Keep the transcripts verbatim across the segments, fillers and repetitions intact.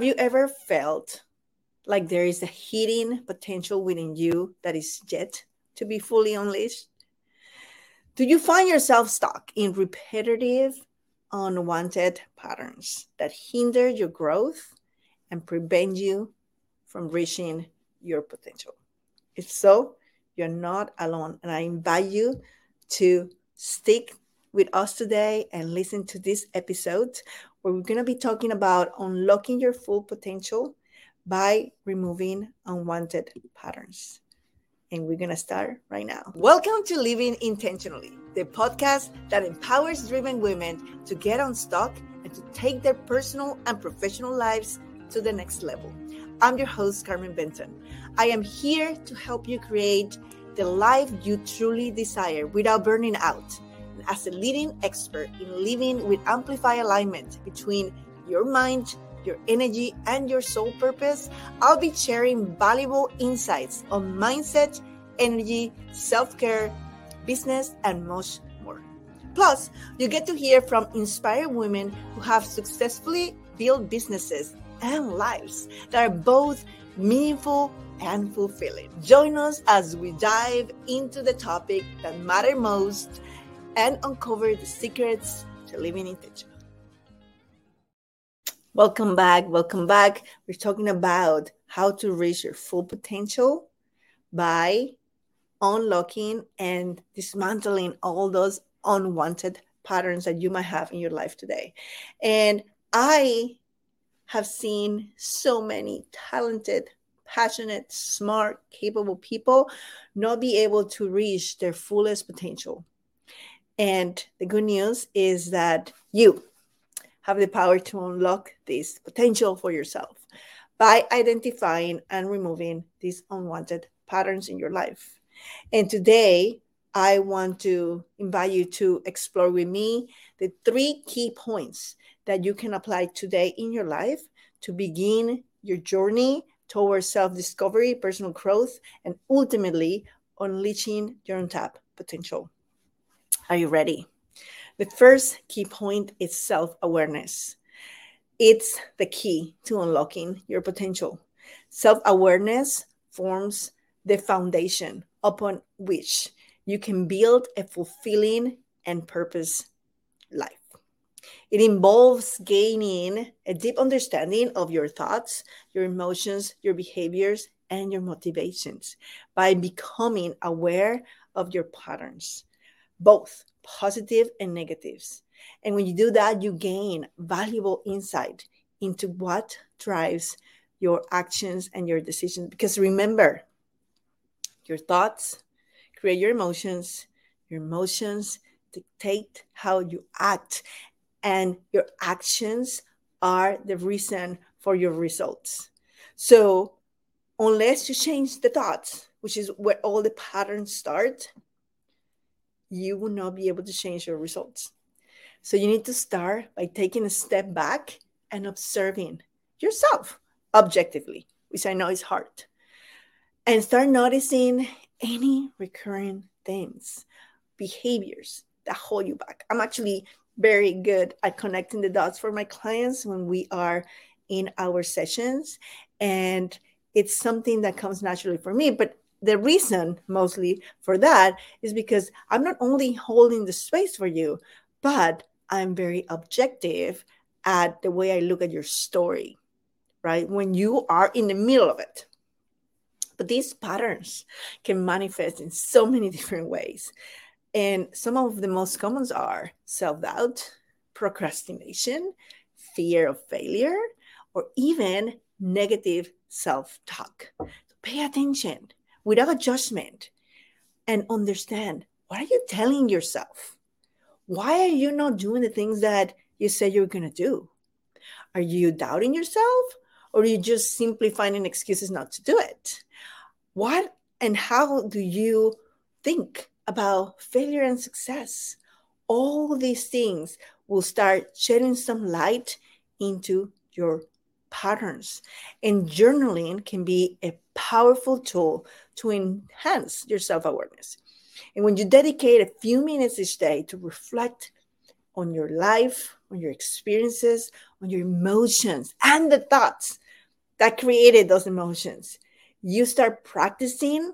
Have you ever felt like there is a hidden potential within you that is yet to be fully unleashed? Do you find yourself stuck in repetitive, unwanted patterns that hinder your growth and prevent you from reaching your potential? If so, you're not alone. And I invite you to stick with us today and listen to this episode where we're going to be talking about unlocking your full potential by removing unwanted patterns. And we're going to start right now. Welcome to Living Intentionally, the podcast that empowers driven women to get unstuck and to take their personal and professional lives to the next level. I'm your host, Carmen Benton. I am here to help you create the life you truly desire without burning out. And as a leading expert in living with amplified alignment between your mind, your energy, and your soul purpose, I'll be sharing valuable insights on mindset, energy, self-care, business, and much more. Plus, you get to hear from inspired women who have successfully built businesses and lives that are both meaningful and fulfilling. Join us as we dive into the topic that matters most and uncover the secrets to living intentional. Welcome back. Welcome back. We're talking about how to reach your full potential by unlocking and dismantling all those unwanted patterns that you might have in your life today. And I have seen so many talented, passionate, smart, capable people not be able to reach their fullest potential. And the good news is that you have the power to unlock this potential for yourself by identifying and removing these unwanted patterns in your life. And today, I want to invite you to explore with me the three key points that you can apply today in your life to begin your journey towards self-discovery, personal growth, and ultimately unleashing your untapped potential. Are you ready? The first key point is self-awareness. It's the key to unlocking your potential. Self-awareness forms the foundation upon which you can build a fulfilling and purpose life. It involves gaining a deep understanding of your thoughts, your emotions, your behaviors, and your motivations by becoming aware of your patterns, both positive and negatives. And when you do that, you gain valuable insight into what drives your actions and your decisions. Because remember, your thoughts create your emotions, your emotions dictate how you act, and your actions are the reason for your results. So unless you change the thoughts, which is where all the patterns start, you will not be able to change your results. So you need to start by taking a step back and observing yourself objectively, which I know is hard, and start noticing any recurring things, behaviors that hold you back. I'm actually very good at connecting the dots for my clients when we are in our sessions. And it's something that comes naturally for me. But the reason mostly for that is because I'm not only holding the space for you, but I'm very objective at the way I look at your story, right? When you are in the middle of it. But these patterns can manifest in so many different ways. And some of the most commons are self-doubt, procrastination, fear of failure, or even negative self-talk. So pay attention without judgment and understand, what are you telling yourself? Why are you not doing the things that you said you were going to do? Are you doubting yourself, or are you just simply finding excuses not to do it? What and how do you think about failure and success? All these things will start shedding some light into your patterns. And journaling can be a powerful tool to enhance your self-awareness. And when you dedicate a few minutes each day to reflect on your life, on your experiences, on your emotions, and the thoughts that created those emotions. You start practicing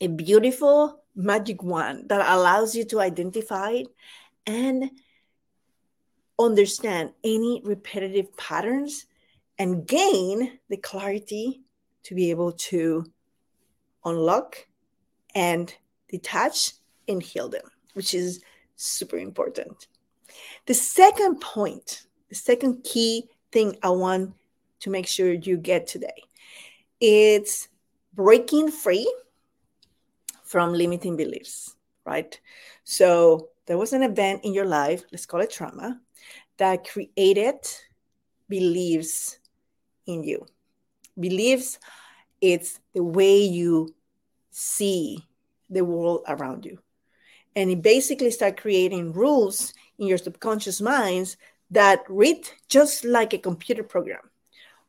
a beautiful magic wand that allows you to identify and understand any repetitive patterns and gain the clarity to be able to unlock and detach and heal them, which is super important. The second point, the second key thing I want to make sure you get today, it's breaking free from limiting beliefs, right? So there was an event in your life, let's call it trauma, that created beliefs in you. Beliefs, it's the way you see the world around you. And it basically starts creating rules in your subconscious minds that read just like a computer program.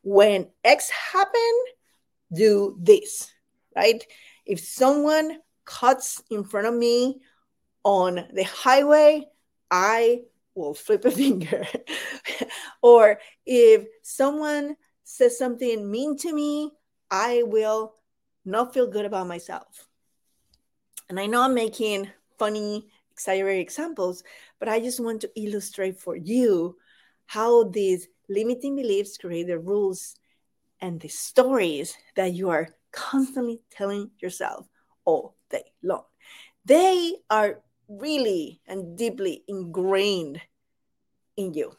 When X happens, do this, right? If someone cuts in front of me on the highway, I will flip a finger. Or if someone says something mean to me, I will not feel good about myself. And I know I'm making funny, exaggerated examples, but I just want to illustrate for you how these limiting beliefs create the rules and the stories that you are constantly telling yourself all day long. They are really and deeply ingrained in you.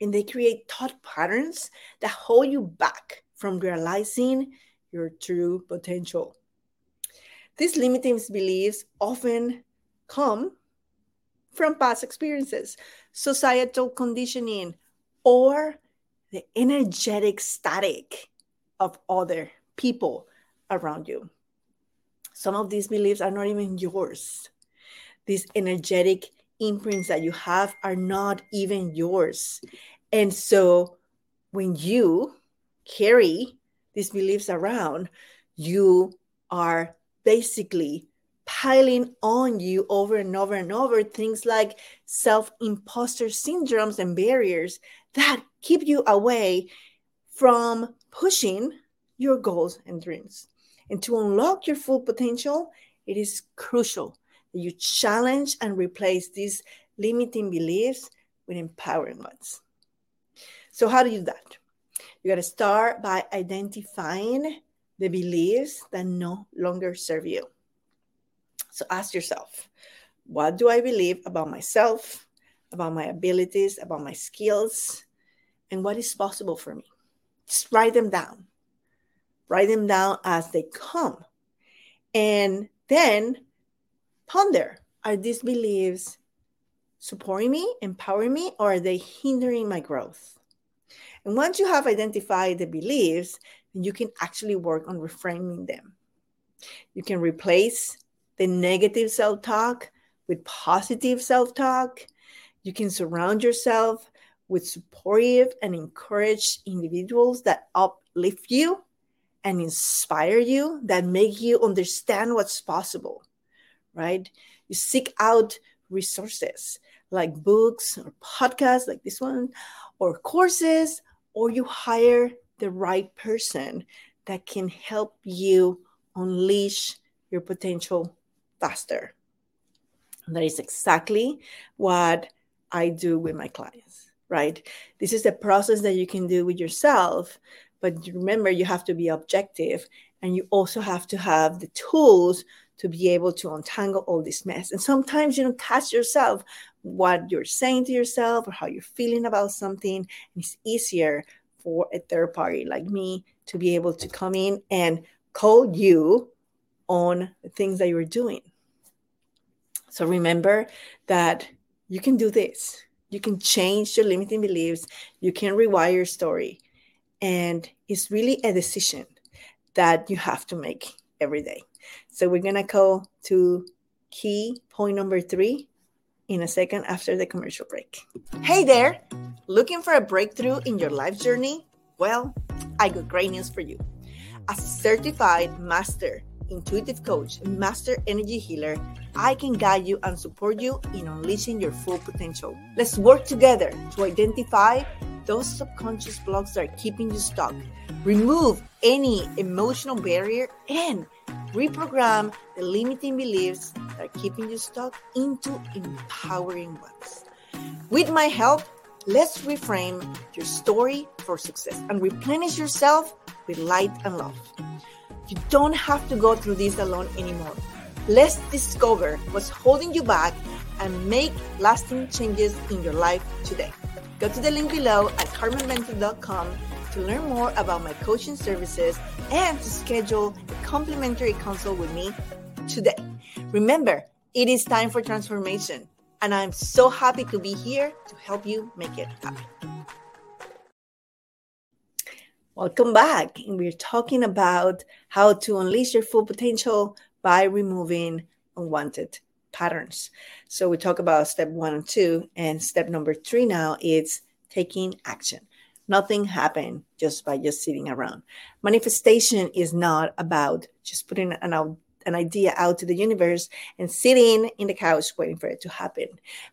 And they create thought patterns that hold you back from realizing your true potential. These limiting beliefs often come from past experiences, societal conditioning, or the energetic static of other people around you. Some of these beliefs are not even yours. These energetic imprints that you have are not even yours. And so when you carry these beliefs around, you are basically piling on you over and over and over things like self-imposter syndromes and barriers that keep you away from pushing your goals and dreams. And to unlock your full potential, it is crucial that you challenge and replace these limiting beliefs with empowering ones. So how do you do that? You got to start by identifying the beliefs that no longer serve you. So ask yourself, what do I believe about myself, about my abilities, about my skills, and what is possible for me? Just write them down. Write them down as they come. And then ponder, are these beliefs supporting me, empowering me, or are they hindering my growth? And once you have identified the beliefs, you can actually work on reframing them. You can replace the negative self-talk with positive self-talk. You can surround yourself with supportive and encouraged individuals that uplift you and inspire you, that make you understand what's possible, right? You seek out resources like books or podcasts like this one, or courses, or you hire the right person that can help you unleash your potential faster. And that is exactly what I do with my clients, right? This is a process that you can do with yourself, but remember, you have to be objective, and you also have to have the tools to be able to untangle all this mess. And sometimes you don't catch yourself what you're saying to yourself or how you're feeling about something. And it's easier for a third party like me to be able to come in and call you on the things that you're doing. So remember that you can do this. You can change your limiting beliefs. You can rewire your story. And it's really a decision that you have to make every day. So we're going to go to key point number three in a second after the commercial break. Hey there! Looking for a breakthrough in your life journey? Well, I got great news for you. As a certified master intuitive coach, and master energy healer, I can guide you and support you in unleashing your full potential. Let's work together to identify those subconscious blocks that are keeping you stuck, remove any emotional barrier, and reprogram the limiting beliefs that are keeping you stuck into empowering ones. With my help, let's reframe your story for success and replenish yourself with light and love. You don't have to go through this alone anymore. Let's discover what's holding you back and make lasting changes in your life today. Go to the link below at carmen benton dot com to learn more about my coaching services and to schedule a complimentary consult with me today. Remember, it is time for transformation. And I'm so happy to be here to help you make it happen. Welcome back. And we're talking about how to unleash your full potential by removing unwanted patterns. So we talk about step one and two, and step number three now is taking action. Nothing happened just by just sitting around. Manifestation is not about just putting an out an idea out to the universe and sitting in the couch waiting for it to happen.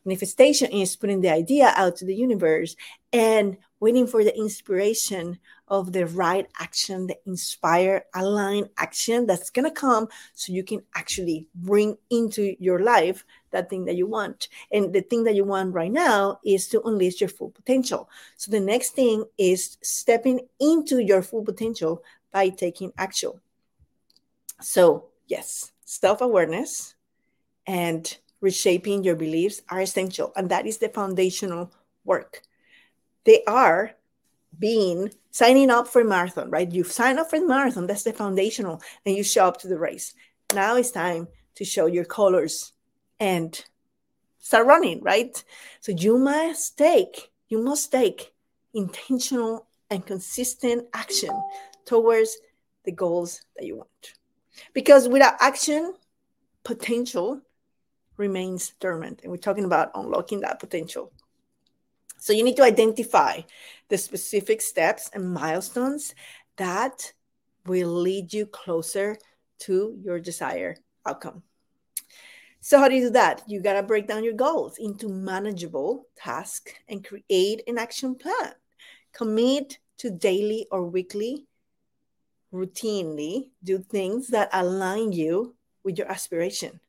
Manifestation is putting the idea out to the universe and waiting for the inspiration of the right action, the inspire, align action that's going to come so you can actually bring into your life that thing that you want. And the thing that you want right now is to unleash your full potential. So the next thing is stepping into your full potential by taking action. So yes, self-awareness and reshaping your beliefs are essential. And that is the foundational work. They are being, signing up for a marathon, right? You've signed up for the marathon. That's the foundational. And you show up to the race. Now it's time to show your colors and start running, right? So you must take, you must take intentional and consistent action towards the goals that you want. Because without action, potential remains dormant. And we're talking about unlocking that potential. So you need to identify the specific steps and milestones that will lead you closer to your desired outcome. So how do you do that? You got to break down your goals into manageable tasks and create an action plan. Commit to daily or weekly routinely do things that align you with your aspiration.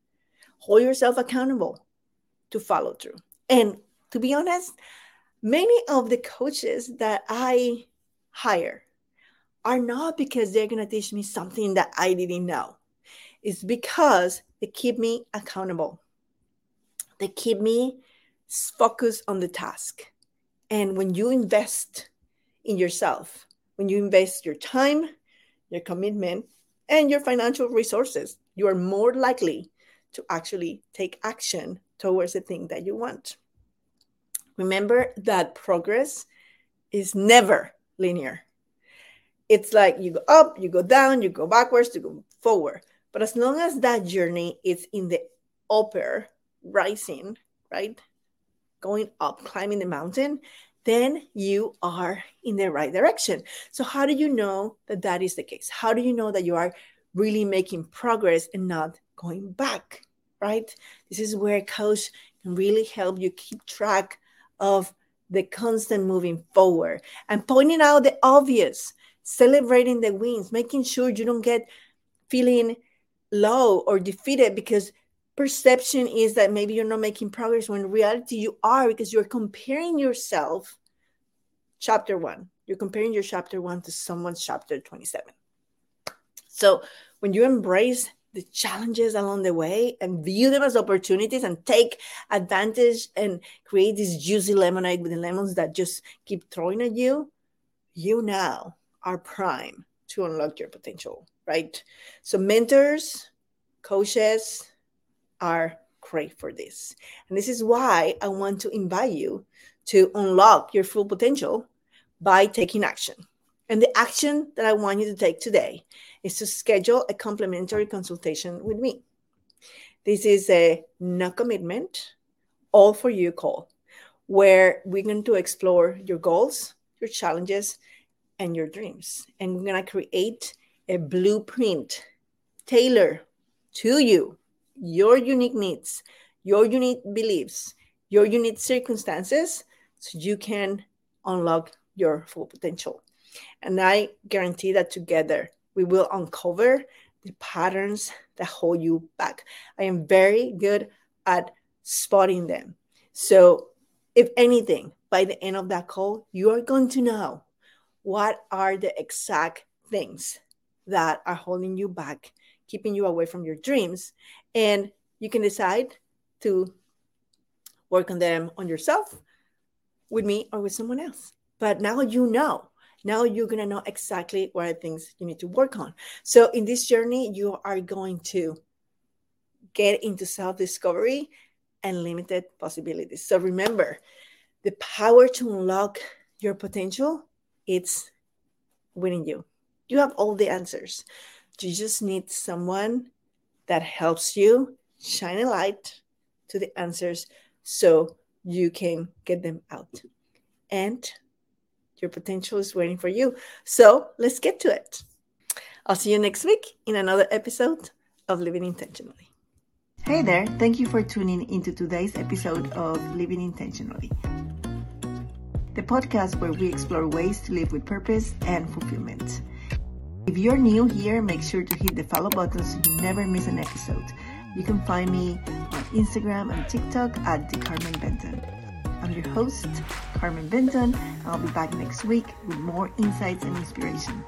Hold yourself accountable to follow through. And to be honest, many of the coaches that I hire are not because they're going to teach me something that I didn't know. It's because they keep me accountable. They keep me focused on the task. And when you invest in yourself, when you invest your time, your commitment, and your financial resources, you are more likely to actually take action towards the thing that you want. Remember that progress is never linear. It's like you go up, you go down, you go backwards, you go forward. But as long as that journey is in the upper rising, right? Going up, climbing the mountain, then you are in the right direction. So how do you know that that is the case? How do you know that you are really making progress and not going back, right? This is where a coach can really help you keep track of the constant moving forward and pointing out the obvious, celebrating the wins, making sure you don't get feeling low or defeated because perception is that maybe you're not making progress when in reality you are, because you're comparing yourself, chapter one. You're comparing your chapter one to someone's chapter twenty-seven. So when you embrace the challenges along the way and view them as opportunities and take advantage and create this juicy lemonade with the lemons that just keep throwing at you, you now are prime to unlock your potential, right? So mentors, coaches, are great for this. And this is why I want to invite you to unlock your full potential by taking action. And the action that I want you to take today is to schedule a complimentary consultation with me. This is a no commitment, all for you call, where we're going to explore your goals, your challenges, and your dreams. And we're going to create a blueprint tailor to you, your unique needs, your unique beliefs, your unique circumstances, so you can unlock your full potential. And I guarantee that together we will uncover the patterns that hold you back. I am very good at spotting them. So if anything, by the end of that call, you are going to know what are the exact things that are holding you back, keeping you away from your dreams. And you can decide to work on them on yourself, with me, or with someone else. But now you know. Now you're going to know exactly what are things you need to work on. So in this journey, you are going to get into self-discovery and limited possibilities. So remember, the power to unlock your potential, it's within you. You have all the answers. You just need someone that helps you shine a light to the answers so you can get them out. And your potential is waiting for you. So let's get to it. I'll see you next week in another episode of Living Intentionally. Hey there. Thank you for tuning into today's episode of Living Intentionally, the podcast where we explore ways to live with purpose and fulfillment. If you're new here, make sure to hit the follow button so you never miss an episode. You can find me on Instagram and TikTok at the Carmen Benton. I'm your host, Carmen Benton. I'll be back next week with more insights and inspiration.